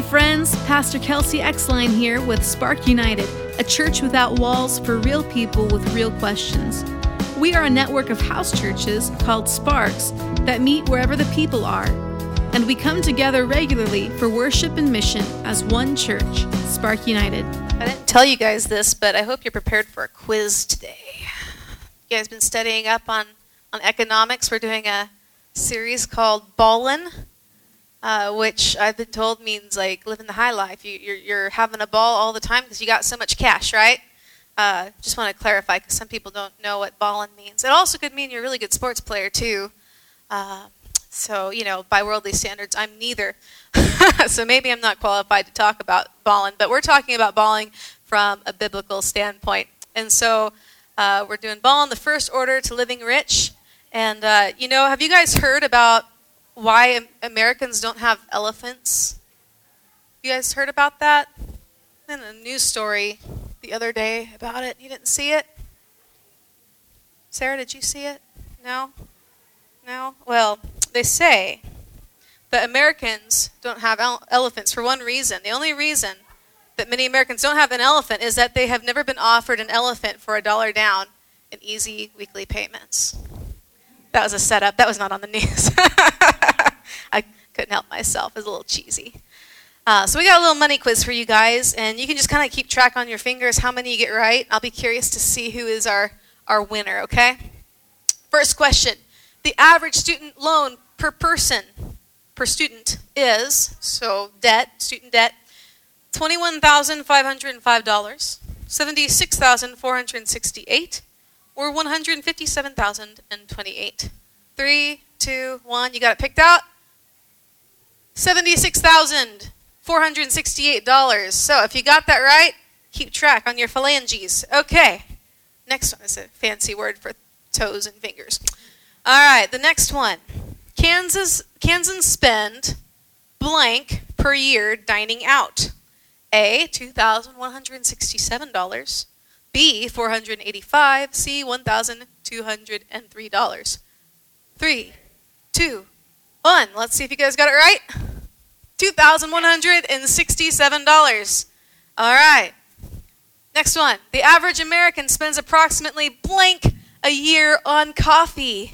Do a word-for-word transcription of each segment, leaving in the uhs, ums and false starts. Hey friends, Pastor Kelsey Exline here with Spark United, a church without walls for real people with real questions. We are a network of house churches called Sparks that meet wherever the people are, and we come together regularly for worship and mission as one church, Spark United. I didn't tell you guys this, but I hope you're prepared for a quiz today. You guys been studying up on, on economics. We're doing a series called Ballin'. Uh, which I've been told means like living the high life. You, you're, you're having a ball all the time because you got so much cash, right? Uh, just want to clarify because some people don't know what ballin' means. It also could mean you're a really good sports player too. Uh, so, you know, by worldly standards, I'm neither. So maybe I'm not qualified to talk about ballin', but we're talking about balling from a biblical standpoint. And so uh, we're doing ballin', the first order to living rich. And, uh, you know, have you guys heard about why Americans don't have elephants? You guys heard about that? In a news story the other day about it. You didn't see it? Sarah, did you see it? No? No? Well, they say that Americans don't have ele- elephants for one reason. The only reason that many Americans don't have an elephant is that they have never been offered an elephant for a dollar down in easy weekly payments. That was a setup. That was not on the news. I couldn't help myself. It was a little cheesy. Uh, so we got a little money quiz for you guys, and you can just kind of keep track on your fingers how many you get right. I'll be curious to see who is our, our winner, okay? First question. The average student loan per person, per student is, so debt, student debt, twenty-one thousand five hundred five dollars, seventy-six thousand four hundred sixty-eight dollars, or one hundred fifty-seven thousand twenty-eight dollars. Three, two, one. You got it picked out? seventy-six thousand four hundred sixty-eight dollars. So if you got that right, keep track on your phalanges. Okay. Next one is a fancy word for toes and fingers. All right, the next one. Kansas, Kansans spend blank per year dining out. A, two thousand one hundred sixty-seven dollars. B, four hundred eighty-five dollars. C, one thousand two hundred three dollars. Three, two, one. Let's see if you guys got it right. two thousand one hundred sixty-seven dollars. All right. Next one. The average American spends approximately blank a year on coffee.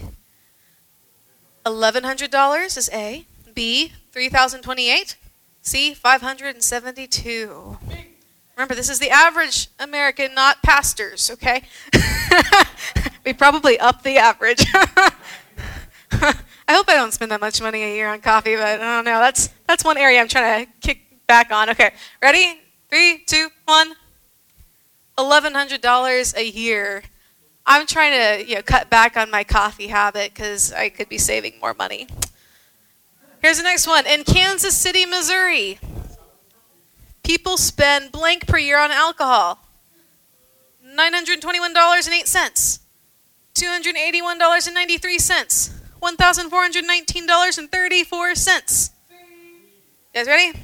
eleven hundred dollars is A. B, three thousand twenty-eight dollars. C, five hundred seventy-two dollars. Remember, this is the average American, not pastors, okay? We probably upped the average. I hope I don't spend that much money a year on coffee, but I don't know. That's that's one area I'm trying to kick back on. Okay, ready? Three, two, one. eleven hundred dollars a year. I'm trying to you know, cut back on my coffee habit because I could be saving more money. Here's the next one. In Kansas City, Missouri, people spend blank per year on alcohol. nine hundred twenty-one dollars and eight cents. two hundred eighty-one dollars and ninety-three cents. one thousand four hundred nineteen dollars and thirty-four cents. You guys ready?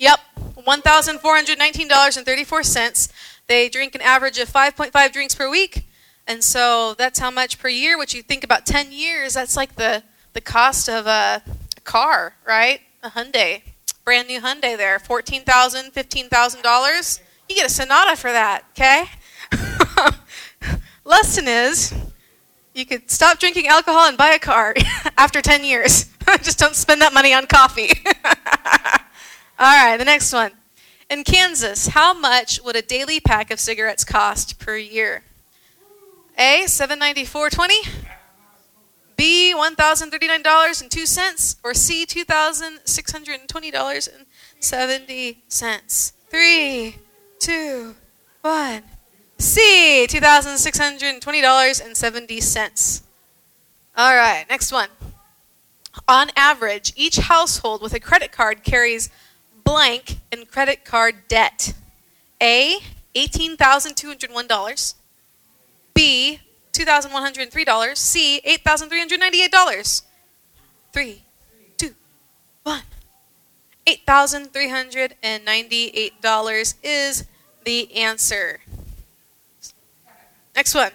Yep, one thousand four hundred nineteen dollars and thirty-four cents. They drink an average of five point five drinks per week, and so that's how much per year, which you think about ten years, that's like the, the cost of a, a car, right? A Hyundai, brand new Hyundai there, fourteen thousand dollars, fifteen thousand dollars. You get a Sonata for that, okay? Lesson is, you could stop drinking alcohol and buy a car after ten years. Just don't spend that money on coffee. All right, the next one. In Kansas, how much would a daily pack of cigarettes cost per year? A, seven hundred ninety-four dollars and twenty cents. B, one thousand thirty-nine dollars and two cents. Or C, two thousand six hundred twenty dollars and seventy cents. Three, two, one. C, two thousand six hundred twenty dollars and seventy cents. All right, next one. On average, each household with a credit card carries blank in credit card debt. A, eighteen thousand two hundred one dollars. B, two thousand one hundred three dollars. C, eight thousand three hundred ninety-eight dollars. Three, two, one. eight thousand three hundred ninety-eight dollars is the answer. Next one.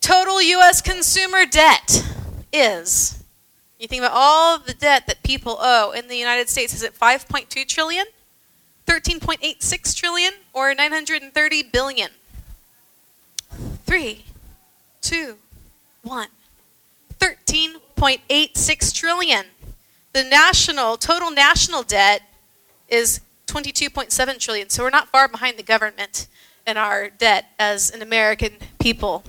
Total U S consumer debt is You think about all the debt that people owe in the United States. Is it five point two trillion, thirteen point eight six trillion, or nine hundred thirty billion? Three, two, one. thirteen point eight six trillion. The national, total national debt is twenty-two point seven trillion. So we're not far behind the government in our debt as an American people.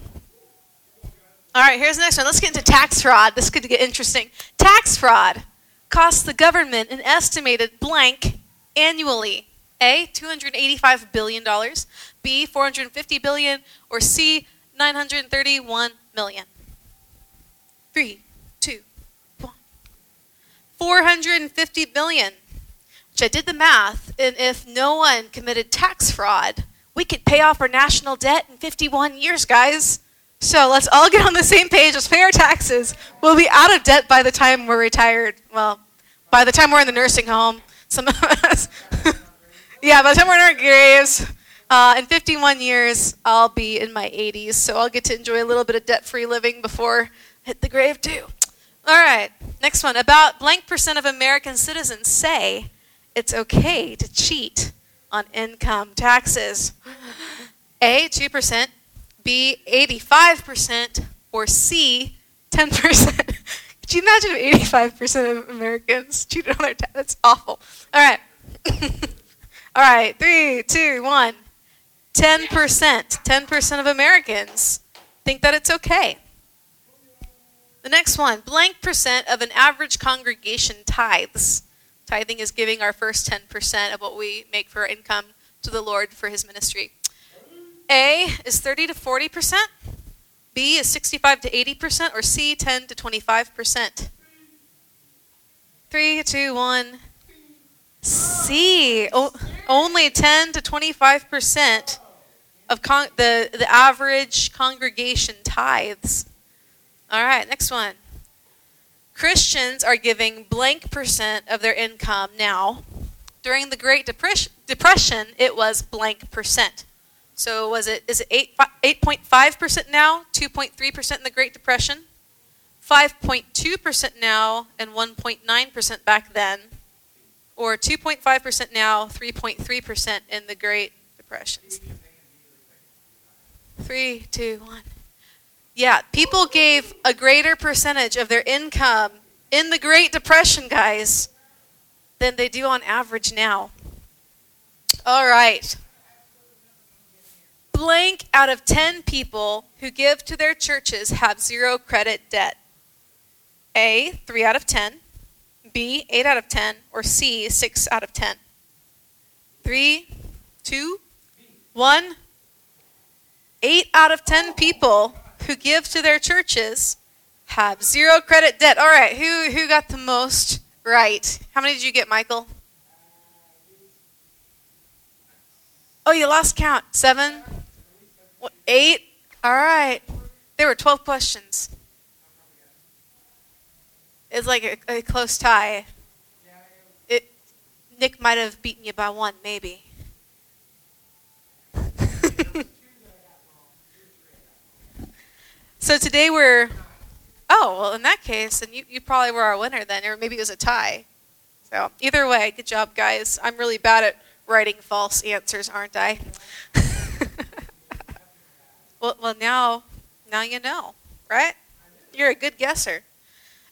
All right, here's the next one. Let's get into tax fraud. This could get interesting. Tax fraud costs the government an estimated blank annually. A, two hundred eighty-five billion dollars, B, four hundred fifty billion dollars, or C, nine hundred thirty-one million dollars. Three, two, one. four hundred fifty billion dollars, which I did the math, and if no one committed tax fraud, we could pay off our national debt in fifty-one years, guys. So let's all get on the same page. Let's pay our taxes. We'll be out of debt by the time we're retired. Well, by the time we're in the nursing home, some of us. Yeah, by the time we're in our graves. Uh, in fifty-one years, I'll be in my eighties. So I'll get to enjoy a little bit of debt-free living before I hit the grave too. All right, next one. About blank percent of American citizens say it's okay to cheat on income taxes. A, two percent. B, eighty-five percent, or C, ten percent. Could you imagine if eighty-five percent of Americans cheated on their tax? That's awful. All right. All right, three, two, one. ten percent. ten percent of Americans think that it's okay. The next one, blank percent of an average congregation tithes. Tithing is giving our first ten percent of what we make for our income to the Lord for his ministry. A is thirty to forty percent, B is sixty-five to eighty percent, or C, ten to twenty-five percent. Three, two, one. C. O- only ten to twenty-five percent of con- the, the average congregation tithes. All right, next one. Christians are giving blank percent of their income now. During the Great Depres- Depression, it was blank percent. So was it? Is it eight point five percent now, two point three percent in the Great Depression, five point two percent now, and one point nine percent back then, or two point five percent now, three point three percent in the Great Depression? Three, two, one. Yeah, people gave a greater percentage of their income in the Great Depression, guys, than they do on average now. All right. Blank out of ten people who give to their churches have zero credit debt. A, three out of ten, B, eight out of ten, or C, six out of ten. three, two, one. eight out of ten people who give to their churches have zero credit debt. All right, who who got the most right? How many did you get, Michael? Oh, you lost count. Seven? Eight? All right. There were twelve questions. It's like a, a close tie. It, Nick might have beaten you by one, maybe. So today we're, oh, well, in that case, then you, you probably were our winner then, or maybe it was a tie. So either way, good job, guys. I'm really bad at writing false answers, aren't I? Well, well, now, now you know, right? You're a good guesser.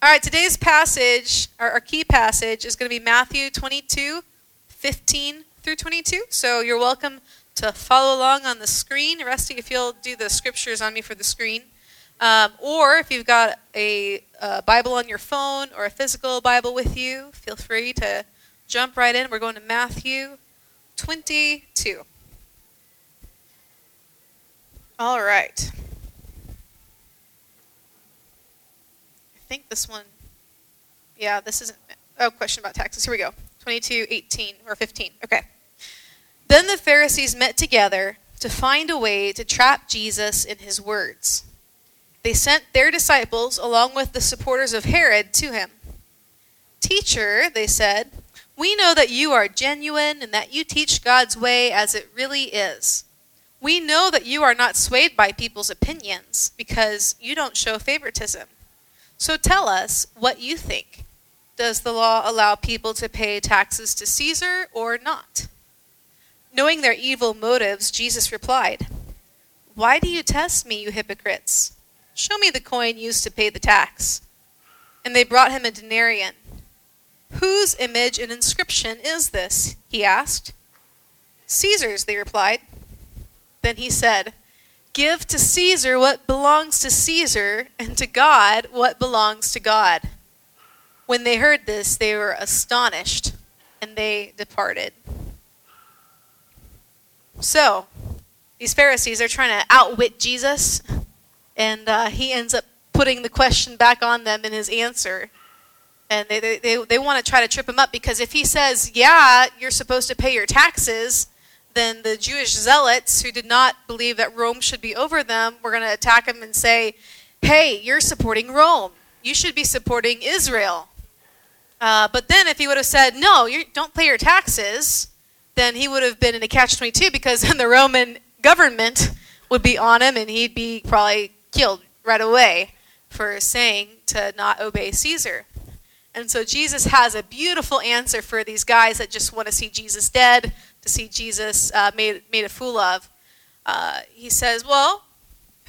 All right, today's passage, or our key passage, is going to be Matthew twenty-two, fifteen through twenty-two. So you're welcome to follow along on the screen. Rusty, if you'll do the scriptures on me for the screen. Um, or if you've got a, a Bible on your phone or a physical Bible with you, feel free to jump right in. We're going to Matthew twenty-two. All right. I think this one, yeah, this isn't, oh, question about taxes. Here we go. twenty-two, eighteen, or fifteen. Okay. Then the Pharisees met together to find a way to trap Jesus in his words. They sent their disciples, along with the supporters of Herod, to him. Teacher, they said, we know that you are genuine and that you teach God's way as it really is. We know that you are not swayed by people's opinions because you don't show favoritism. So tell us what you think. Does the law allow people to pay taxes to Caesar or not? Knowing their evil motives, Jesus replied, "Why do you test me, you hypocrites? Show me the coin used to pay the tax." And they brought him a denarius. "Whose image and inscription is this?" he asked. "Caesar's," they replied. Then he said, "Give to Caesar what belongs to Caesar, and to God what belongs to God." When they heard this, they were astonished, and they departed. So, these Pharisees are trying to outwit Jesus, and uh, he ends up putting the question back on them in his answer. And they they, they, they want to try to trip him up, because if he says, yeah, you're supposed to pay your taxes, then the Jewish zealots who did not believe that Rome should be over them were going to attack him and say, hey, you're supporting Rome. You should be supporting Israel. Uh, but then if he would have said, no, you don't pay your taxes, then he would have been in a catch twenty-two, because then the Roman government would be on him and he'd be probably killed right away for saying to not obey Caesar. And so Jesus has a beautiful answer for these guys that just want to see Jesus dead, to see Jesus uh, made made a fool of. Uh, he says, well,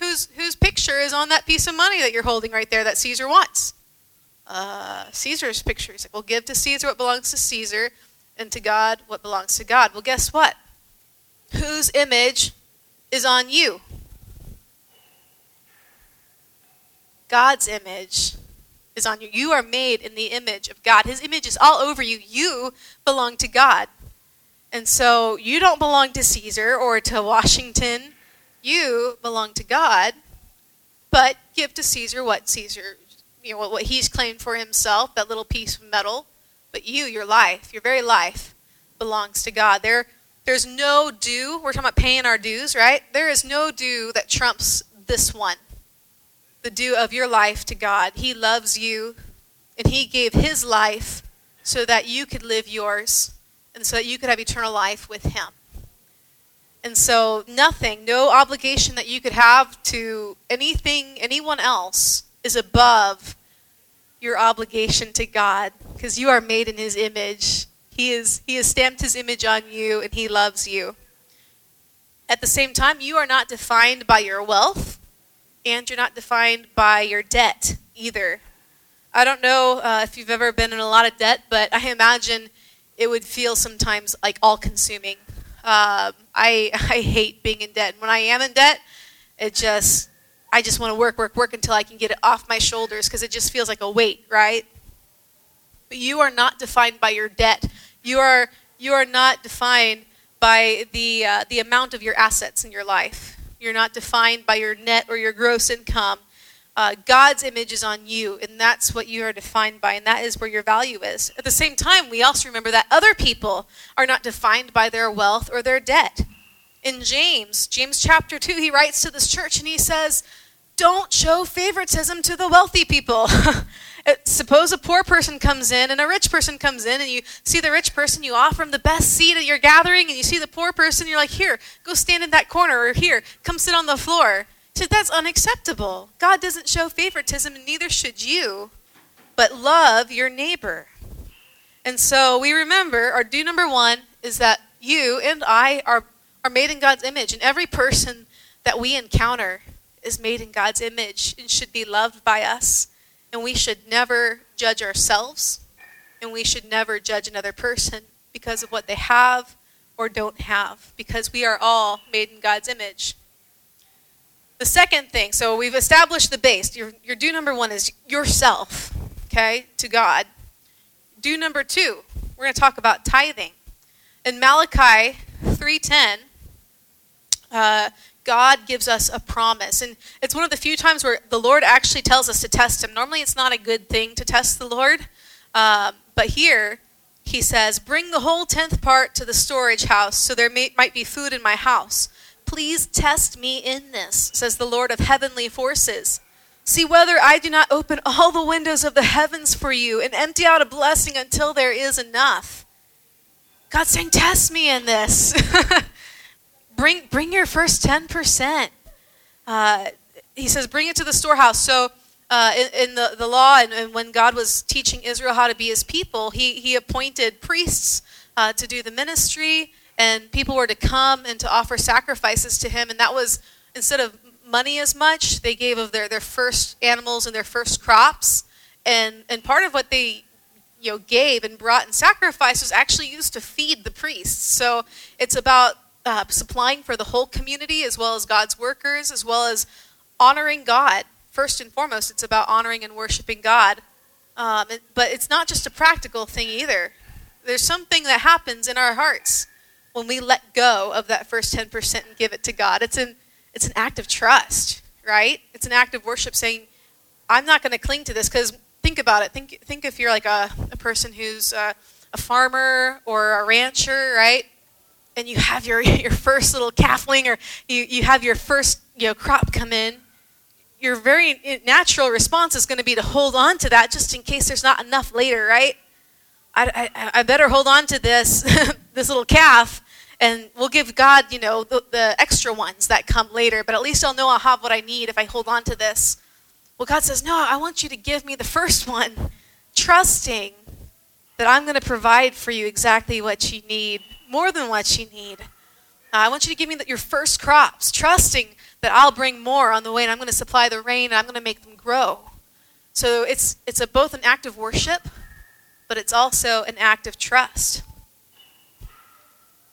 whose whose picture is on that piece of money that you're holding right there that Caesar wants? Uh, Caesar's picture. He's like, well, give to Caesar what belongs to Caesar, and to God what belongs to God. Well, guess what? Whose image is on you? God's image is on you. You are made in the image of God. His image is all over you. You belong to God. And so you don't belong to Caesar or to Washington. You belong to God, but give to Caesar what Caesar, you know, what he's claimed for himself, that little piece of metal. But you, your life, your very life belongs to God. There, there's no due. We're talking about paying our dues, right? There is no due that trumps this one. The due of your life to God. He loves you, and he gave his life so that you could live yours and so that you could have eternal life with him. And so nothing, no obligation that you could have to anything, anyone else is above your obligation to God, because you are made in his image. He is, he has stamped his image on you, and he loves you. At the same time, you are not defined by your wealth. And you're not defined by your debt either. I don't know uh, if you've ever been in a lot of debt, but I imagine it would feel sometimes like all-consuming. Um, I I hate being in debt. When I am in debt, it just I just want to work, work, work until I can get it off my shoulders, because it just feels like a weight, right? But you are not defined by your debt. You are you are not defined by the uh, the amount of your assets in your life. You're not defined by your net or your gross income. Uh, God's image is on you, and that's what you are defined by, and that is where your value is. At the same time, we also remember that other people are not defined by their wealth or their debt. In James, James chapter two, he writes to this church, and he says, don't show favoritism to the wealthy people. Suppose a poor person comes in and a rich person comes in, and you see the rich person, you offer him the best seat at your gathering, and you see the poor person, you're like, here, go stand in that corner, or here, come sit on the floor. So that's unacceptable. God doesn't show favoritism, and neither should you, but love your neighbor. And so we remember, our due number one is that you and I are, are made in God's image, and every person that we encounter is made in God's image and should be loved by us. And we should never judge ourselves, and we should never judge another person because of what they have or don't have, because we are all made in God's image. The second thing, so we've established the base. Your, your due number one is yourself, okay, to God. Due number two, we're going to talk about tithing. In Malachi three ten, uh, God gives us a promise. And it's one of the few times where the Lord actually tells us to test him. Normally it's not a good thing to test the Lord. Um, but here he says, bring the whole tenth part to the storage house so there may, might be food in my house. Please test me in this, says the Lord of heavenly forces. See whether I do not open all the windows of the heavens for you and empty out a blessing until there is enough. God's saying, test me in this. Bring bring your first ten percent. Uh, he says, bring it to the storehouse. So uh, in, in the, the law, and, and when God was teaching Israel how to be his people, he, he appointed priests uh, to do the ministry, and people were to come and to offer sacrifices to him. And that was, instead of money as much, they gave of their, their first animals and their first crops. And and part of what they you know, gave and brought and sacrificed was actually used to feed the priests. So it's about uh, supplying for the whole community, as well as God's workers, as well as honoring God. First and foremost, it's about honoring and worshiping God. Um, it, but it's not just a practical thing either. There's something that happens in our hearts when we let go of that first ten percent and give it to God. It's an, it's an act of trust, right? It's an act of worship, saying, I'm not going to cling to this, because think about it. Think think if you're like a, a person who's a, a farmer or a rancher, right? And you have your, your first little calfling, or you, you have your first you know, crop come in. Your very natural response is going to be to hold on to that just in case there's not enough later, right? I, I, I better hold on to this this little calf, and we'll give God, you know, the, the extra ones that come later. But at least I'll know I'll have what I need if I hold on to this. Well, God says, no, I want you to give me the first one, trusting that I'm going to provide for you exactly what you need, more than what you need. Now, I want you to give me the, your first crops, trusting that I'll bring more on the way, and I'm going to supply the rain, and I'm going to make them grow. So it's it's a, both an act of worship, but it's also an act of trust.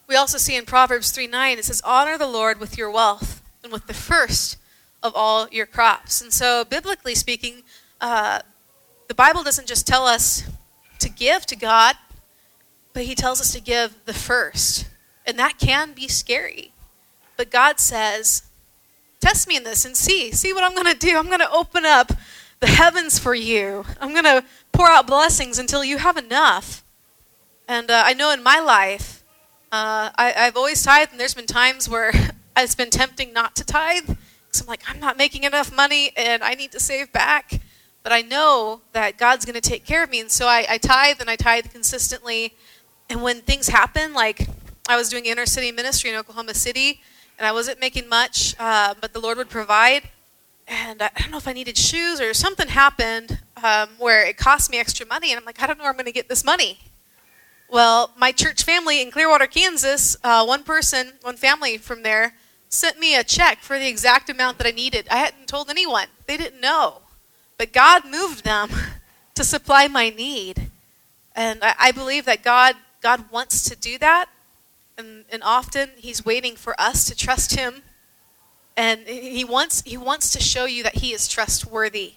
We also see in Proverbs three nine, it says, honor the Lord with your wealth and with the first of all your crops. And so, biblically speaking, uh, the Bible doesn't just tell us to give to God, but he tells us to give the first. And that can be scary. But God says, test me in this and see. See what I'm going to do. I'm going to open up the heavens for you. I'm going to pour out blessings until you have enough. And uh, I know in my life, uh, I, I've always tithed, and there's been times where it's been tempting not to tithe. I'm like, I'm not making enough money and I need to save back. But I know that God's going to take care of me. And so I, I tithe and I tithe consistently. And when things happen, like I was doing inner city ministry in Oklahoma City and I wasn't making much, uh, but the Lord would provide. And I, I don't know if I needed shoes or something happened um, where it cost me extra money. And I'm like, I don't know where I'm going to get this money. Well, my church family in Clearwater, Kansas, uh, one person, one family from there, sent me a check for the exact amount that I needed. I hadn't told anyone. They didn't know. But God moved them to supply my need. And I, I believe that God God wants to do that. And, and often he's waiting for us to trust him. And he wants he wants to show you that he is trustworthy.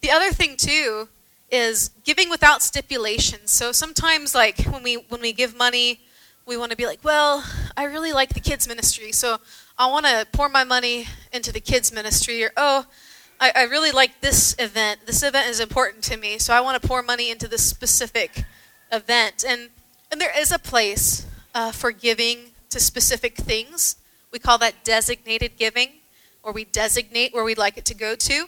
The other thing, too, is giving without stipulation. So sometimes, like, when we when we give money, we want to be like, well, I really like the kids' ministry, so I want to pour my money into the kids' ministry. Or, oh, I, I really like this event. This event is important to me, so I want to pour money into this specific event. And and there is a place uh, for giving to specific things. We call that designated giving, or we designate where we'd like it to go to.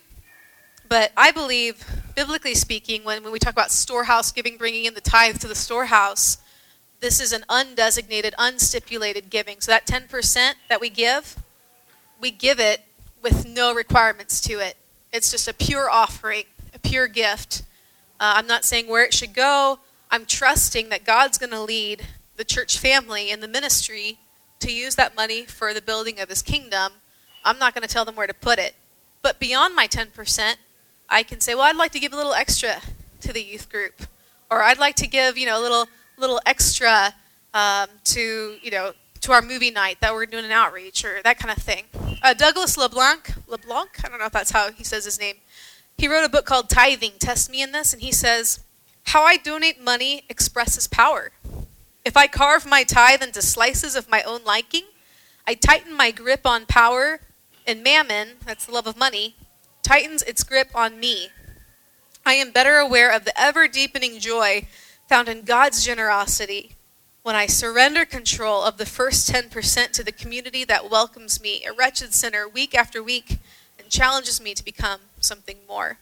But I believe, biblically speaking, when, when we talk about storehouse giving, bringing in the tithe to the storehouse, this is an undesignated, unstipulated giving. So that ten percent that we give, we give it with no requirements to it. It's just a pure offering, a pure gift. Uh, I'm not saying where it should go. I'm trusting that God's going to lead the church family and the ministry to use that money for the building of his kingdom. I'm not going to tell them where to put it. But beyond my ten percent, I can say, well, I'd like to give a little extra to the youth group. Or I'd like to give, you know, a little... little extra um, to, you know, to our movie night that we're doing an outreach or that kind of thing. Uh, Douglas LeBlanc, LeBlanc, I don't know if that's how he says his name. He wrote a book called Tithing, Test Me in This, and he says, how I donate money expresses power. If I carve my tithe into slices of my own liking, I tighten my grip on power, and mammon, that's the love of money, tightens its grip on me. I am better aware of the ever-deepening joy found in God's generosity when I surrender control of the first ten percent to the community that welcomes me, a wretched sinner, week after week, and challenges me to become something more.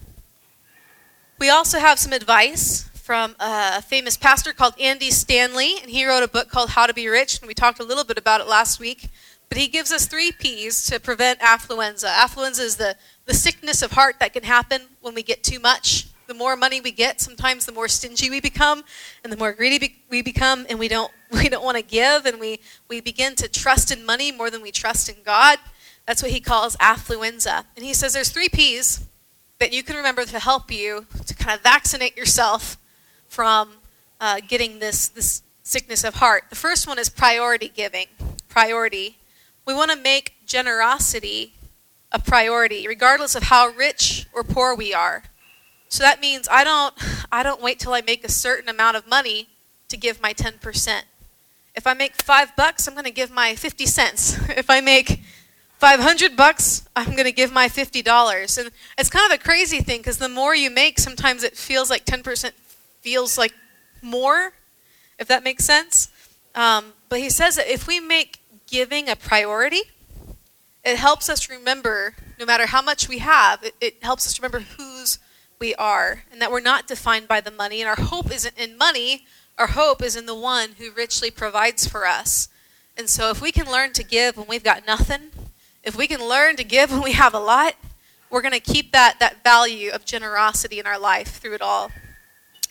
We also have some advice from a famous pastor called Andy Stanley, and he wrote a book called How to Be Rich, and we talked a little bit about it last week. But he gives us three P's to prevent affluenza. Affluenza is the, the sickness of heart that can happen when we get too much. The more money we get, sometimes the more stingy we become and the more greedy be- we become, and we don't we don't want to give, and we, we begin to trust in money more than we trust in God. That's what he calls affluenza. And he says there's three P's that you can remember to help you to kind of vaccinate yourself from uh, getting this, this sickness of heart. The first one is priority giving. Priority. We want to make generosity a priority, regardless of how rich or poor we are. So that means I don't I don't wait till I make a certain amount of money to give my ten percent. If I make five bucks, I'm going to give my fifty cents. If I make five hundred bucks, I'm going to give my fifty dollars. And it's kind of a crazy thing, because the more you make, sometimes it feels like ten percent feels like more, if that makes sense. Um, but he says that if we make giving a priority, it helps us remember, no matter how much we have, it, it helps us remember whose we are, and that we're not defined by the money, and our hope isn't in money. Our hope is in the one who richly provides for us. And so if we can learn to give when we've got nothing, if we can learn to give when we have a lot, we're going to keep that, that value of generosity in our life through it all.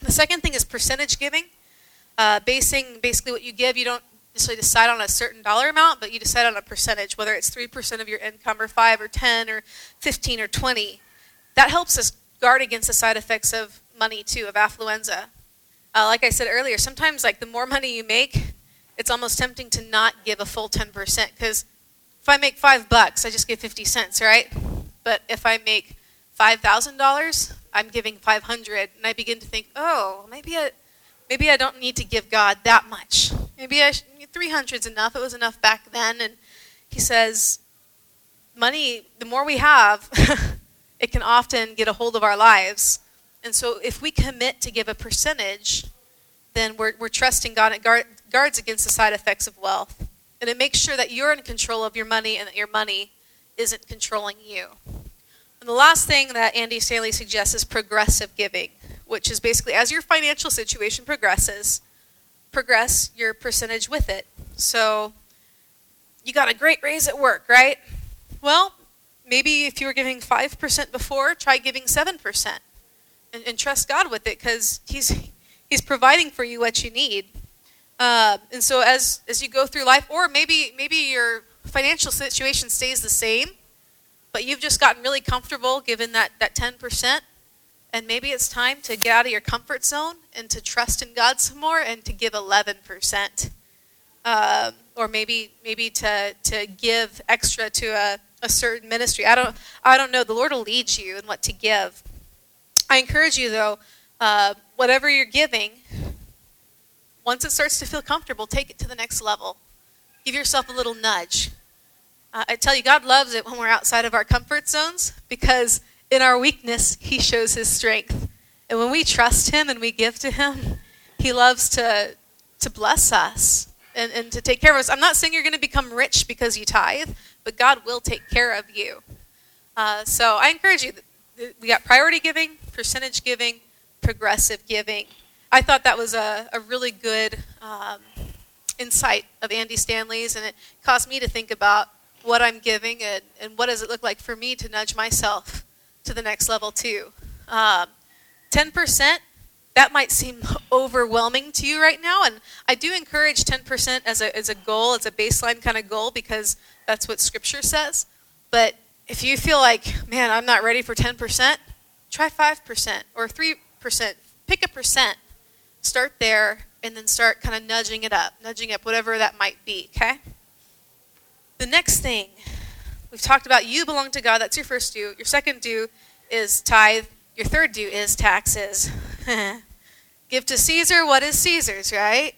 The second thing is percentage giving. Uh, basing basically what you give, you don't necessarily decide on a certain dollar amount, but you decide on a percentage, whether it's three percent of your income or five or ten or fifteen or twenty. That helps us guard against the side effects of money too, of affluenza. Uh, like I said earlier, sometimes like the more money you make, it's almost tempting to not give a full ten percent, because if I make five bucks, I just give fifty cents, right? But if I make five thousand dollars, I'm giving five hundred, and I begin to think, oh, maybe I, maybe I don't need to give God that much. Maybe I should, three hundred's enough. It was enough back then. And he says, money, the more we have, it can often get a hold of our lives. And so if we commit to give a percentage, then we're we're trusting God, and guard, guards against the side effects of wealth. And it makes sure that you're in control of your money and that your money isn't controlling you. And the last thing that Andy Stanley suggests is progressive giving, which is basically as your financial situation progresses, progress your percentage with it. So you got a great raise at work, right? Well, maybe if you were giving five percent before, try giving seven percent and, and trust God with it, because he's he's providing for you what you need. Uh, and so as, as you go through life, or maybe maybe your financial situation stays the same, but you've just gotten really comfortable given that, that ten percent, and maybe it's time to get out of your comfort zone and to trust in God some more and to give eleven percent. Um, or maybe maybe to to give extra to a a certain ministry. I don't I don't know. The Lord will lead you in what to give. I encourage you, though, uh, whatever you're giving, once it starts to feel comfortable, take it to the next level. Give yourself a little nudge. Uh, I tell you, God loves it when we're outside of our comfort zones, because in our weakness, he shows his strength. And when we trust him and we give to him, he loves to to bless us and, and to take care of us. I'm not saying you're going to become rich because you tithe, but God will take care of you. Uh, so I encourage you. We got priority giving, percentage giving, progressive giving. I thought that was a, a really good um, insight of Andy Stanley's, and it caused me to think about what I'm giving and, and what does it look like for me to nudge myself to the next level too. Um, ten percent, that might seem overwhelming to you right now, and I do encourage ten percent as a as a goal, as a baseline kind of goal, because that's what Scripture says. But if you feel like, man, I'm not ready for ten percent, try five percent or three percent. Pick a percent. Start there, and then start kind of nudging it up, nudging up whatever that might be, okay? The next thing, we've talked about you belong to God. That's your first due. Your second due is tithe. Your third due is taxes. Give to Caesar what is Caesar's, right?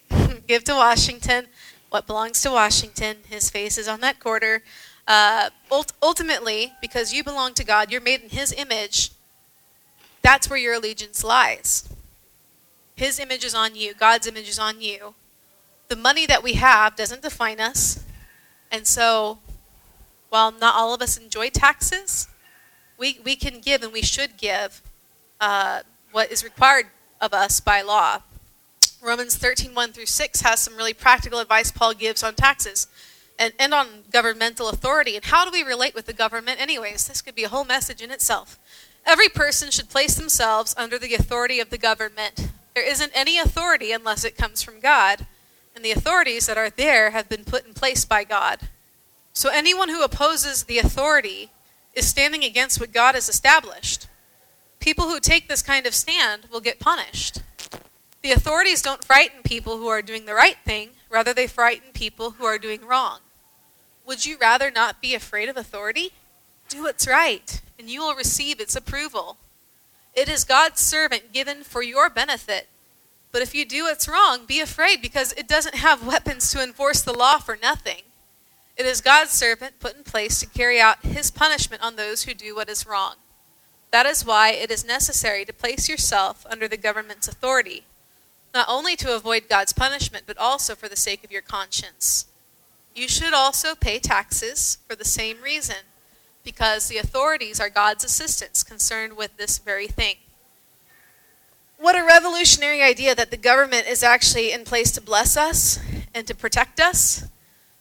Give to Washington what belongs to Washington. His face is on that quarter. Uh, ult- ultimately, because you belong to God, you're made in his image, that's where your allegiance lies. His image is on you. God's image is on you. The money that we have doesn't define us. And so, while not all of us enjoy taxes, we, we can give and we should give uh, what is required of us by law. Romans thirteen, one through six has some really practical advice Paul gives on taxes. and, and on governmental authority. And how do we relate with the government anyways? This could be a whole message in itself. Every person should place themselves under the authority of the government. There isn't any authority unless it comes from God, and the authorities that are there have been put in place by God. So anyone who opposes the authority is standing against what God has established. People who take this kind of stand will get punished. The authorities don't frighten people who are doing the right thing. Rather, they frighten people who are doing wrong. Would you rather not be afraid of authority? Do what's right, and you will receive its approval. It is God's servant given for your benefit. But if you do what's wrong, be afraid, because it doesn't have weapons to enforce the law for nothing. It is God's servant put in place to carry out his punishment on those who do what is wrong. That is why it is necessary to place yourself under the government's authority, not only to avoid God's punishment, but also for the sake of your conscience. You should also pay taxes for the same reason, because the authorities are God's assistants concerned with this very thing. What a revolutionary idea that the government is actually in place to bless us and to protect us.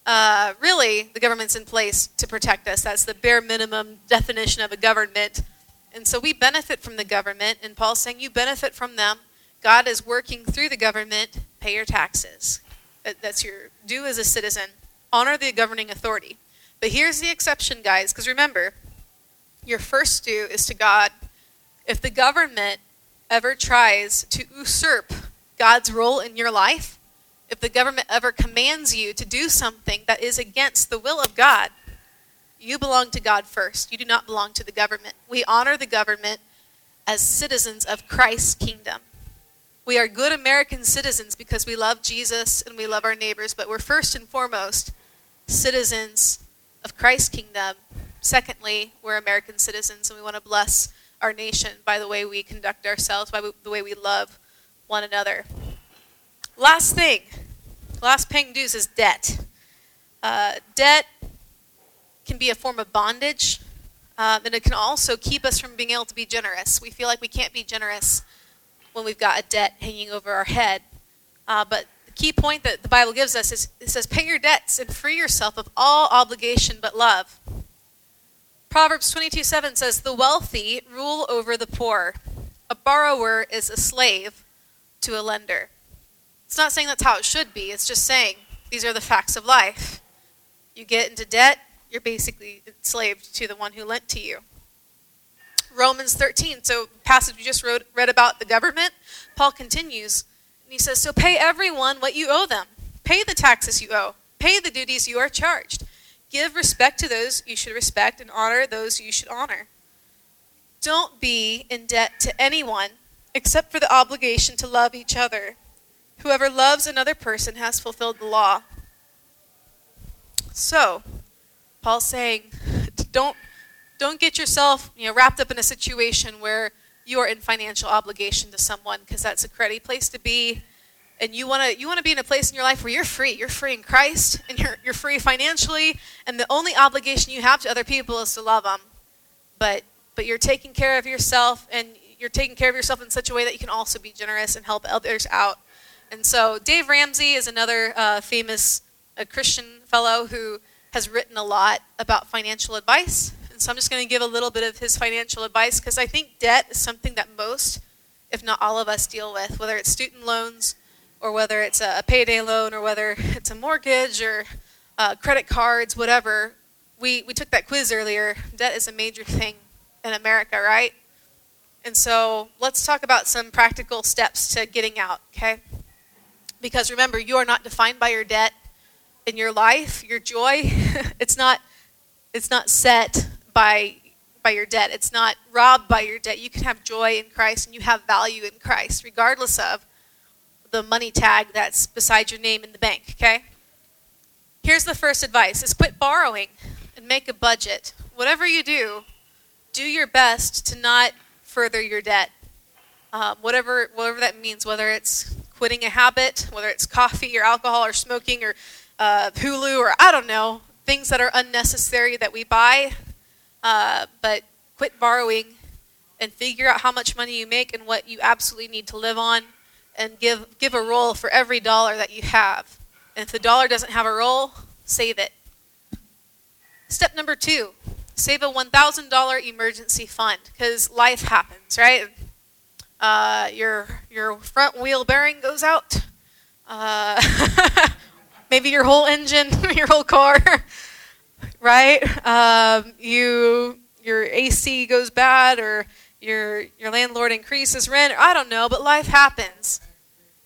Uh, really, the government's in place to protect us. That's the bare minimum definition of a government. And so we benefit from the government, and Paul's saying you benefit from them. God is working through the government. Pay your taxes. That's your due as a citizen. Honor the governing authority. But here's the exception, guys, because remember, your first due is to God. If the government ever tries to usurp God's role in your life, if the government ever commands you to do something that is against the will of God, you belong to God first. You do not belong to the government. We honor the government as citizens of Christ's kingdom. We are good American citizens because we love Jesus and we love our neighbors, but we're first and foremost citizens of Christ's kingdom. Secondly, we're American citizens, and we want to bless our nation by the way we conduct ourselves, by the way we love one another. Last thing, last paying dues is debt. Uh, debt can be a form of bondage, um, and it can also keep us from being able to be generous. We feel like we can't be generous when we've got a debt hanging over our head. Uh, but the key point that the Bible gives us is it says, pay your debts and free yourself of all obligation but love. Proverbs twenty-two seven says, the wealthy rule over the poor. A borrower is a slave to a lender. It's not saying that's how it should be. It's just saying these are the facts of life. You get into debt, you're basically enslaved to the one who lent to you. Romans thirteen, so the passage we just wrote, read about the government, Paul continues, and he says, so pay everyone what you owe them. Pay the taxes you owe. Pay the duties you are charged. Give respect to those you should respect and honor those you should honor. Don't be in debt to anyone except for the obligation to love each other. Whoever loves another person has fulfilled the law. So, Paul's saying, don't Don't get yourself, you know, wrapped up in a situation where you are in financial obligation to someone, because that's a cruddy place to be. And you want to you want to be in a place in your life where you're free. You're free in Christ, and you're you're free financially. And the only obligation you have to other people is to love them. But but you're taking care of yourself, and you're taking care of yourself in such a way that you can also be generous and help others out. And so Dave Ramsey is another uh, famous uh, Christian fellow who has written a lot about financial advice. And so I'm just going to give a little bit of his financial advice, because I think debt is something that most, if not all of us, deal with, whether it's student loans or whether it's a payday loan or whether it's a mortgage or uh, credit cards, whatever. We, we took that quiz earlier. Debt is a major thing in America, right? And so let's talk about some practical steps to getting out, okay? Because remember, you are not defined by your debt in your life, your joy. it's not it's not set by by your debt. It's not robbed by your debt. You can have joy in Christ, and you have value in Christ, regardless of the money tag that's beside your name in the bank, okay? Here's the first advice, is quit borrowing and make a budget. Whatever you do, do your best to not further your debt. Um, whatever, whatever that means, whether it's quitting a habit, whether it's coffee or alcohol or smoking or uh, Hulu or I don't know, things that are unnecessary that we buy. Uh, but quit borrowing and figure out how much money you make and what you absolutely need to live on, and give give a roll for every dollar that you have. And if the dollar doesn't have a roll, save it. Step number two, save a one thousand dollars emergency fund, because life happens, right? Uh, your your front wheel bearing goes out. Uh, maybe your whole engine, your whole car, right? Um, you your A C goes bad, or your your landlord increases rent. Or I don't know, but life happens.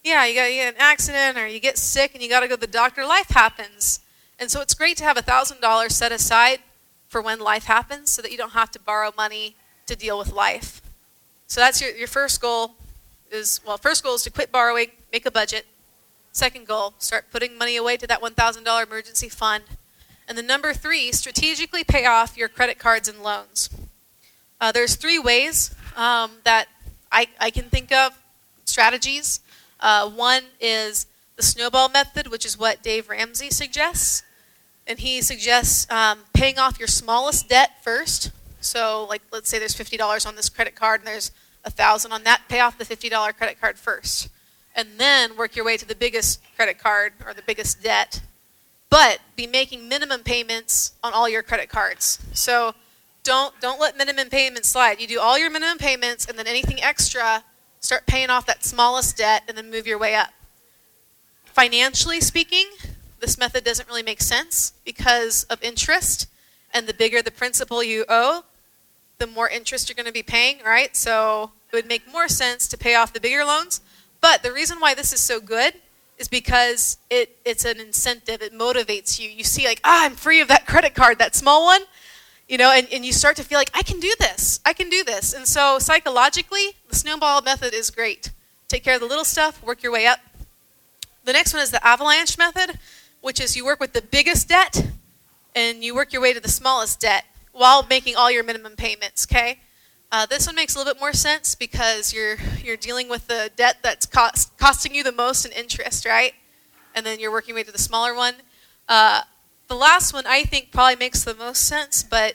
Yeah, you got you get an accident, or you get sick, and you got to go to the doctor. Life happens, and so it's great to have a thousand dollars set aside for when life happens, so that you don't have to borrow money to deal with life. So that's your, your first goal is, well, first goal is to quit borrowing, make a budget. Second goal, start putting money away to that one thousand dollars emergency fund. And then number three, strategically pay off your credit cards and loans. Uh, there's three ways um, that I, I can think of, strategies. Uh, one is the snowball method, which is what Dave Ramsey suggests. And he suggests um, paying off your smallest debt first. So, like, let's say there's fifty dollars on this credit card and there's one thousand dollars on that. Pay off the fifty dollars credit card first. And then work your way to the biggest credit card or the biggest debt. But be making minimum payments on all your credit cards. So don't don't let minimum payments slide. You do all your minimum payments, and then anything extra, start paying off that smallest debt and then move your way up. Financially speaking, this method doesn't really make sense because of interest. And the bigger the principal you owe, the more interest you're going to be paying, right? So it would make more sense to pay off the bigger loans. But the reason why this is so good is because it, it's an incentive. It motivates you. You see, like, ah, I'm free of that credit card, that small one, you know, and, and you start to feel like, I can do this. I can do this. And so psychologically, the snowball method is great. Take care of the little stuff, work your way up. The next one is the avalanche method, which is you work with the biggest debt and you work your way to the smallest debt while making all your minimum payments, okay? Uh, this one makes a little bit more sense because you're you're dealing with the debt that's cost, costing you the most in interest, right? And then you're working your way to the smaller one. Uh, the last one I think probably makes the most sense, but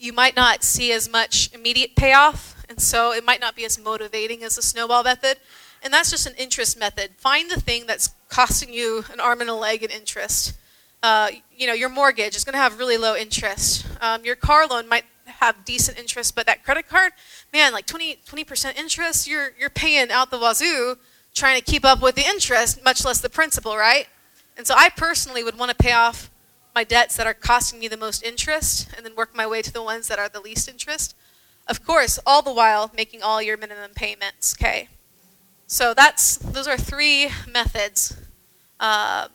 you might not see as much immediate payoff, and so it might not be as motivating as the snowball method. And that's just an interest method. Find the thing that's costing you an arm and a leg in interest. Uh, you know, your mortgage is going to have really low interest. Um, your car loan might have decent interest, but that credit card, man, like twenty percent interest, you're you're paying out the wazoo trying to keep up with the interest, much less the principal, right? And so I personally would want to pay off my debts that are costing me the most interest and then work my way to the ones that are the least interest. Of course, all the while making all your minimum payments, okay? So that's those are three methods. Uh,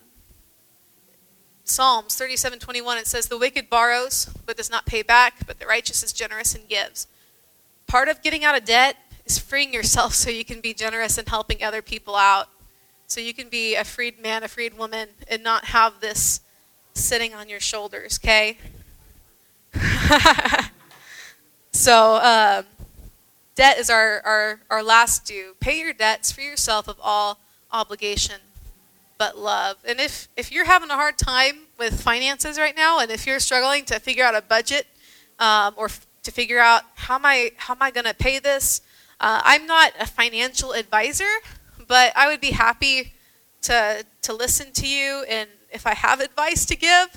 Psalms thirty-seven twenty-one, it says, the wicked borrows but does not pay back, but the righteous is generous and gives. Part of getting out of debt is freeing yourself so you can be generous and helping other people out. So you can be a freed man, a freed woman, and not have this sitting on your shoulders, okay? so um, debt is our, our, our last due. Pay your debts, free yourself of all obligation but love. And if, if you're having a hard time with finances right now, and if you're struggling to figure out a budget um, or f- to figure out how am I, how am I going to pay this, uh, I'm not a financial advisor, but I would be happy to to listen to you, and if I have advice to give,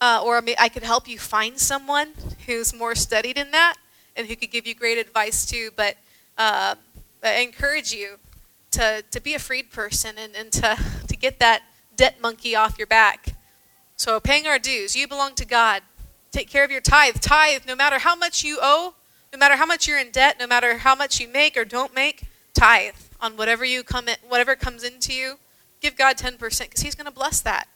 uh, or I could help you find someone who's more studied in that and who could give you great advice too. But uh, I encourage you to, to be a freed person and, and to, to get that debt monkey off your back. So paying our dues, you belong to God. Take care of your tithe. Tithe, no matter how much you owe, no matter how much you're in debt, no matter how much you make or don't make, tithe on whatever you come in, whatever comes into you. Give God ten percent because he's going to bless that.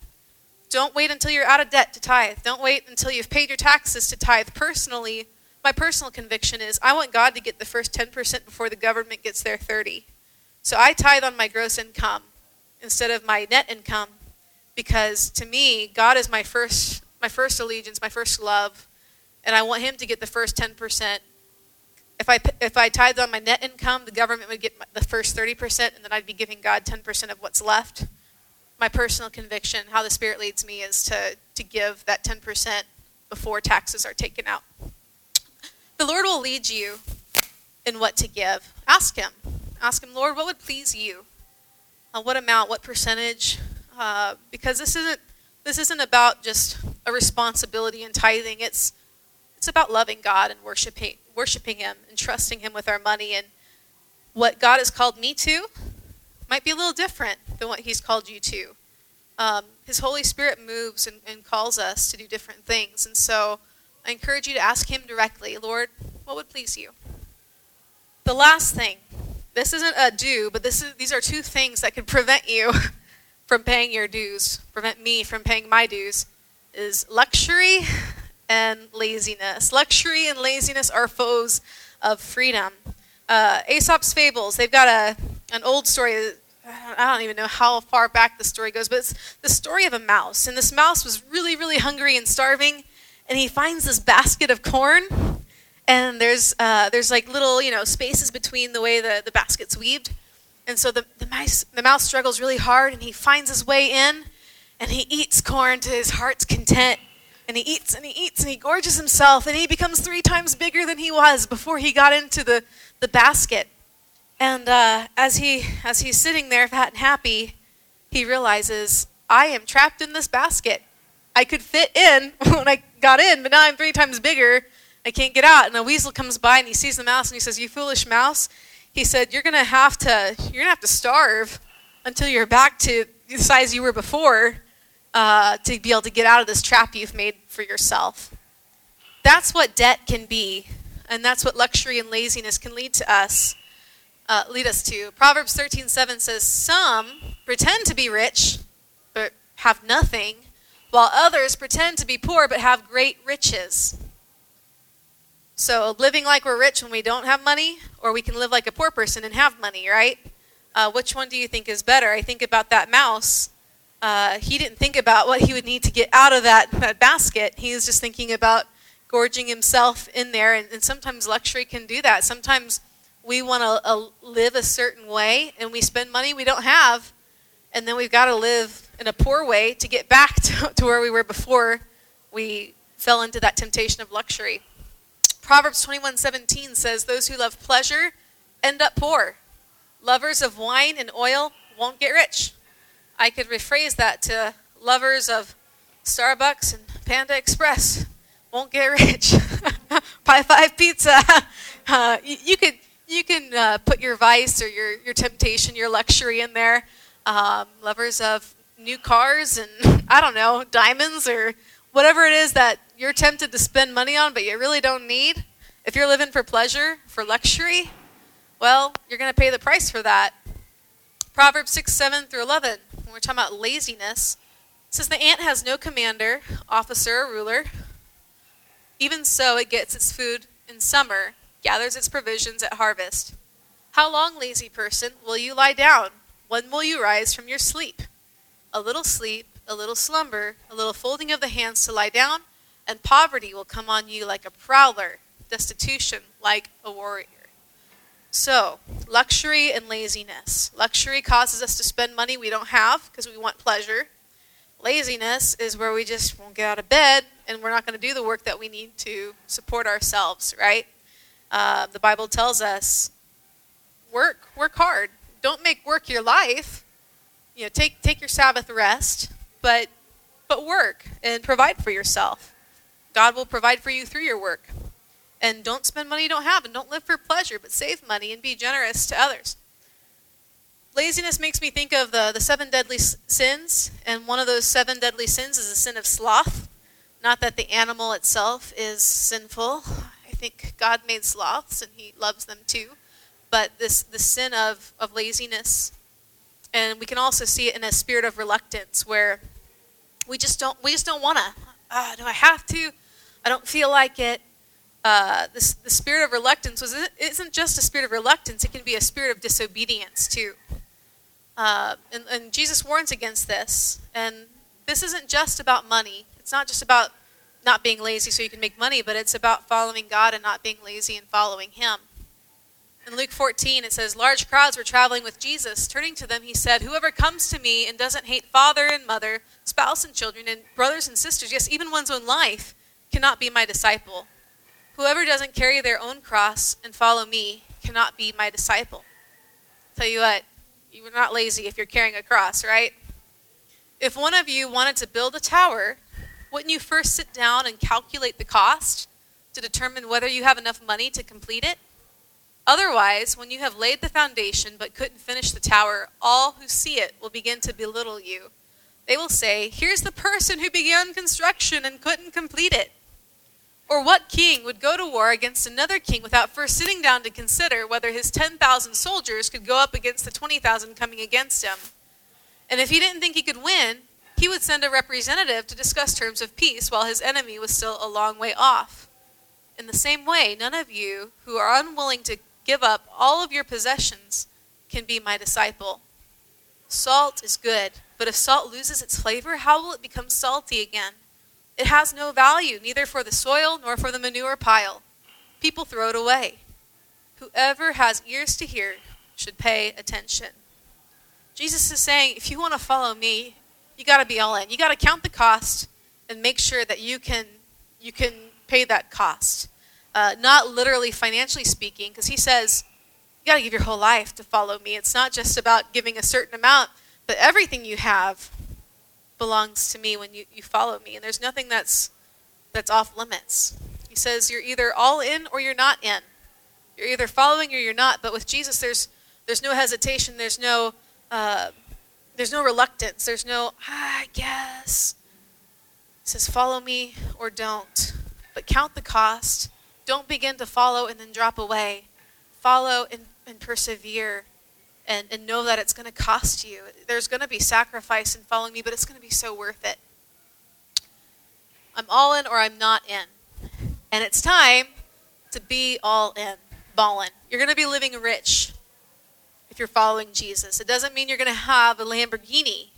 Don't wait until you're out of debt to tithe. Don't wait until you've paid your taxes to tithe. Personally, my personal conviction is I want God to get the first ten percent before the government gets their thirty. So I tithe on my gross income instead of my net income because, to me, God is my first my first allegiance, my first love, and I want him to get the first ten percent. If I if I tithe on my net income, the government would get the first thirty percent, and then I'd be giving God ten percent of what's left. My personal conviction, how the Spirit leads me, is to, to give that ten percent before taxes are taken out. The Lord will lead you in what to give. Ask him. Ask him, Lord, what would please you? Uh, what amount? What percentage? Uh, because this isn't this isn't about just a responsibility in tithing. It's it's about loving God and worshiping worshiping Him and trusting Him with our money. And what God has called me to might be a little different than what He's called you to. Um, His Holy Spirit moves and, and calls us to do different things. And so I encourage you to ask Him directly, Lord, what would please you? The last thing, this isn't a do, but this is, these are two things that could prevent you from paying your dues, prevent me from paying my dues, is luxury and laziness. Luxury and laziness are foes of freedom. Uh, Aesop's Fables, they've got a an old story. I don't even know how far back the story goes, but it's the story of a mouse. And this mouse was really, really hungry and starving, and he finds this basket of corn, and there's uh, there's like little, you know, spaces between the way the, the basket's weaved. And so the, the, mouse, the mouse struggles really hard, and he finds his way in, and he eats corn to his heart's content. And he eats and he eats and he gorges himself, and he becomes three times bigger than he was before he got into the, the basket. And uh, as he as he's sitting there fat and happy, he realizes, I am trapped in this basket. I could fit in when I got in, but now I'm three times bigger. I can't get out. And a weasel comes by, and he sees the mouse, and he says, you foolish mouse. He said, you're gonna have to you're gonna have to starve until you're back to the size you were before uh, to be able to get out of this trap you've made for yourself. That's what debt can be, and that's what luxury and laziness can lead to us. Uh, lead us to. Proverbs thirteen seven says, some pretend to be rich but have nothing, while others pretend to be poor but have great riches. So living like we're rich when we don't have money, or we can live like a poor person and have money, right? Uh, which one do you think is better? I think about that mouse. Uh, he didn't think about what he would need to get out of that, that basket. He was just thinking about gorging himself in there, and, and sometimes luxury can do that. Sometimes we want to uh, live a certain way, and we spend money we don't have, and then we've got to live in a poor way to get back to, to where we were before we fell into that temptation of luxury. Proverbs twenty-one seventeen says, those who love pleasure end up poor. Lovers of wine and oil won't get rich. I could rephrase that to lovers of Starbucks and Panda Express won't get rich. Pie Five Pizza. Uh, you, you could... You can uh, put your vice or your, your temptation, your luxury in there. Um, lovers of new cars and, I don't know, diamonds or whatever it is that you're tempted to spend money on but you really don't need. If you're living for pleasure, for luxury, well, you're going to pay the price for that. Proverbs six, seven through eleven, when we're talking about laziness, it says, the ant has no commander, officer, or ruler. Even so, it gets its food in summer, gathers its provisions at harvest. How long, lazy person, will you lie down? When will you rise from your sleep? A little sleep, a little slumber, a little folding of the hands to lie down, and poverty will come on you like a prowler, destitution like a warrior. So, luxury and laziness. Luxury causes us to spend money we don't have because we want pleasure. Laziness is where we just won't get out of bed, and we're not going to do the work that we need to support ourselves, right? Uh, the Bible tells us, work, work hard. Don't make work your life. You know, take take your Sabbath rest, but but work and provide for yourself. God will provide for you through your work. And don't spend money you don't have, and don't live for pleasure, but save money and be generous to others. Laziness makes me think of the, the seven deadly sins, and one of those seven deadly sins is the sin of sloth. Not that the animal itself is sinful. I think God made sloths and He loves them too, but this the sin of, of laziness, and we can also see it in a spirit of reluctance where we just don't we just don't want to. Oh, do I have to? I don't feel like it. Uh, this the spirit of reluctance was it isn't just a spirit of reluctance; it can be a spirit of disobedience too. Uh, and, and Jesus warns against this. And this isn't just about money. It's not just about not being lazy so you can make money, but it's about following God and not being lazy and following Him. In Luke fourteen, it says, large crowds were traveling with Jesus. Turning to them, He said, whoever comes to me and doesn't hate father and mother, spouse and children, and brothers and sisters, yes, even one's own life, cannot be my disciple. Whoever doesn't carry their own cross and follow me cannot be my disciple. Tell you what, you're not lazy if you're carrying a cross, right? If one of you wanted to build a tower, wouldn't you first sit down and calculate the cost to determine whether you have enough money to complete it? Otherwise, when you have laid the foundation but couldn't finish the tower, all who see it will begin to belittle you. They will say, here's the person who began construction and couldn't complete it. Or what king would go to war against another king without first sitting down to consider whether his ten thousand soldiers could go up against the twenty thousand coming against him? And if he didn't think he could win, he would send a representative to discuss terms of peace while his enemy was still a long way off. In the same way, none of you who are unwilling to give up all of your possessions can be my disciple. Salt is good, but if salt loses its flavor, how will it become salty again? It has no value, neither for the soil nor for the manure pile. People throw it away. Whoever has ears to hear should pay attention. Jesus is saying, if you want to follow me, you got to be all in. You got to count the cost and make sure that you can you can pay that cost. Uh, not literally financially speaking, because he says, you got to give your whole life to follow me. It's not just about giving a certain amount, but everything you have belongs to me when you, you follow me. And there's nothing that's that's off limits. He says you're either all in or you're not in. You're either following or you're not. But with Jesus, there's there's no hesitation. There's no uh, there's no reluctance. There's no, I guess. He says, follow me or don't. But count the cost. Don't begin to follow and then drop away. Follow and, and persevere and, and know that it's going to cost you. There's going to be sacrifice in following me, but it's going to be so worth it. I'm all in or I'm not in. And it's time to be all in, ballin'. You're going to be living rich if you're following Jesus. It doesn't mean you're going to have a Lamborghini,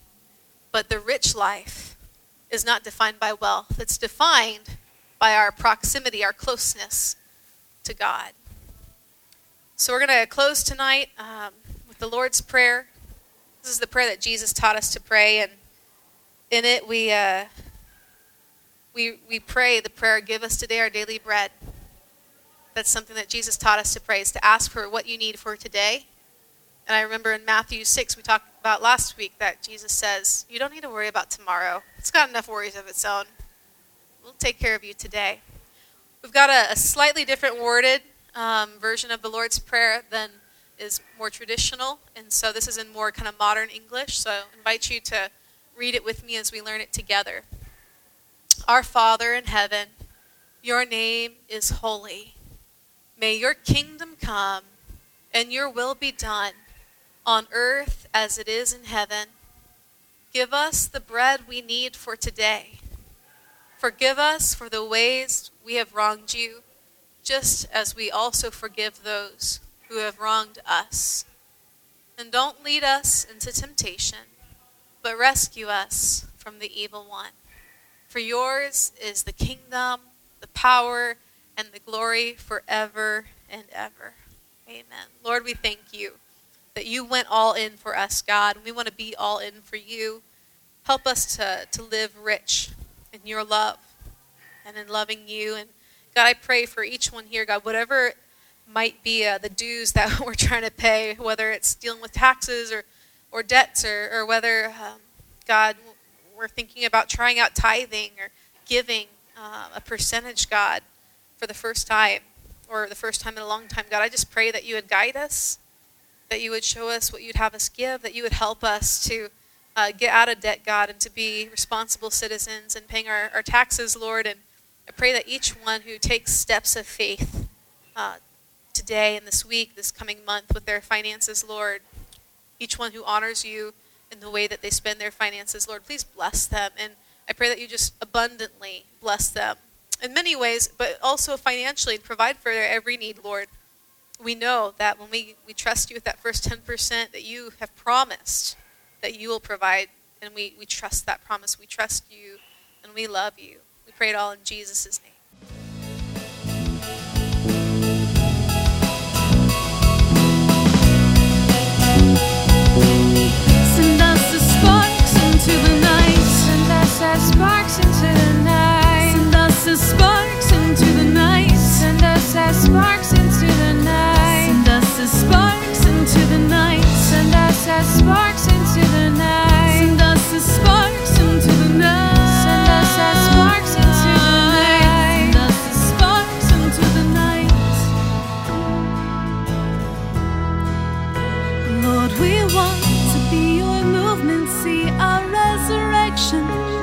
but the rich life is not defined by wealth. It's defined by our proximity, our closeness to God. So we're going to close tonight um, with the Lord's Prayer. This is the prayer that Jesus taught us to pray, and in it we uh, we we pray the prayer, give us today our daily bread. That's something that Jesus taught us to pray, is to ask for what you need for today. And I remember in Matthew six, we talked about last week, that Jesus says, you don't need to worry about tomorrow. It's got enough worries of its own. We'll take care of you today. We've got a, a slightly different worded um, version of the Lord's Prayer than is more traditional, and so this is in more kind of modern English, so I invite you to read it with me as we learn it together. Our Father in heaven, your name is holy. May your kingdom come and your will be done on earth as it is in heaven. Give us the bread we need for today. Forgive us for the ways we have wronged you, just as we also forgive those who have wronged us. And don't lead us into temptation, but rescue us from the evil one. For yours is the kingdom, the power, and the glory forever and ever. Amen. Lord, we thank you that you went all in for us, God. We want to be all in for you. Help us to, to live rich in your love and in loving you. And God, I pray for each one here, God, whatever might be uh, the dues that we're trying to pay, whether it's dealing with taxes or, or debts or, or whether, um, God, we're thinking about trying out tithing or giving uh, a percentage, God, for the first time or the first time in a long time. God, I just pray that you would guide us, that you would show us what you'd have us give, that you would help us to Uh, get out of debt, God, and to be responsible citizens and paying our, our taxes, Lord. And I pray that each one who takes steps of faith uh, today and this week, this coming month with their finances, Lord, each one who honors you in the way that they spend their finances, Lord, please bless them. And I pray that you just abundantly bless them in many ways, but also financially, and provide for their every need, Lord. We know that when we, we trust you with that first ten percent that you have promised, that you will provide, and we, we trust that promise. We trust you, and we love you. We pray it all in Jesus' name. Send us the sparks into the night. Send us our sparks into the night. Send us the sparks into the night. Send us our sparks into the night. Send us the sparks into the night. Send us our sparks into the night. Send us the sparks into the night. Send us our sparks. Lord, we want to be your movement, see our resurrection.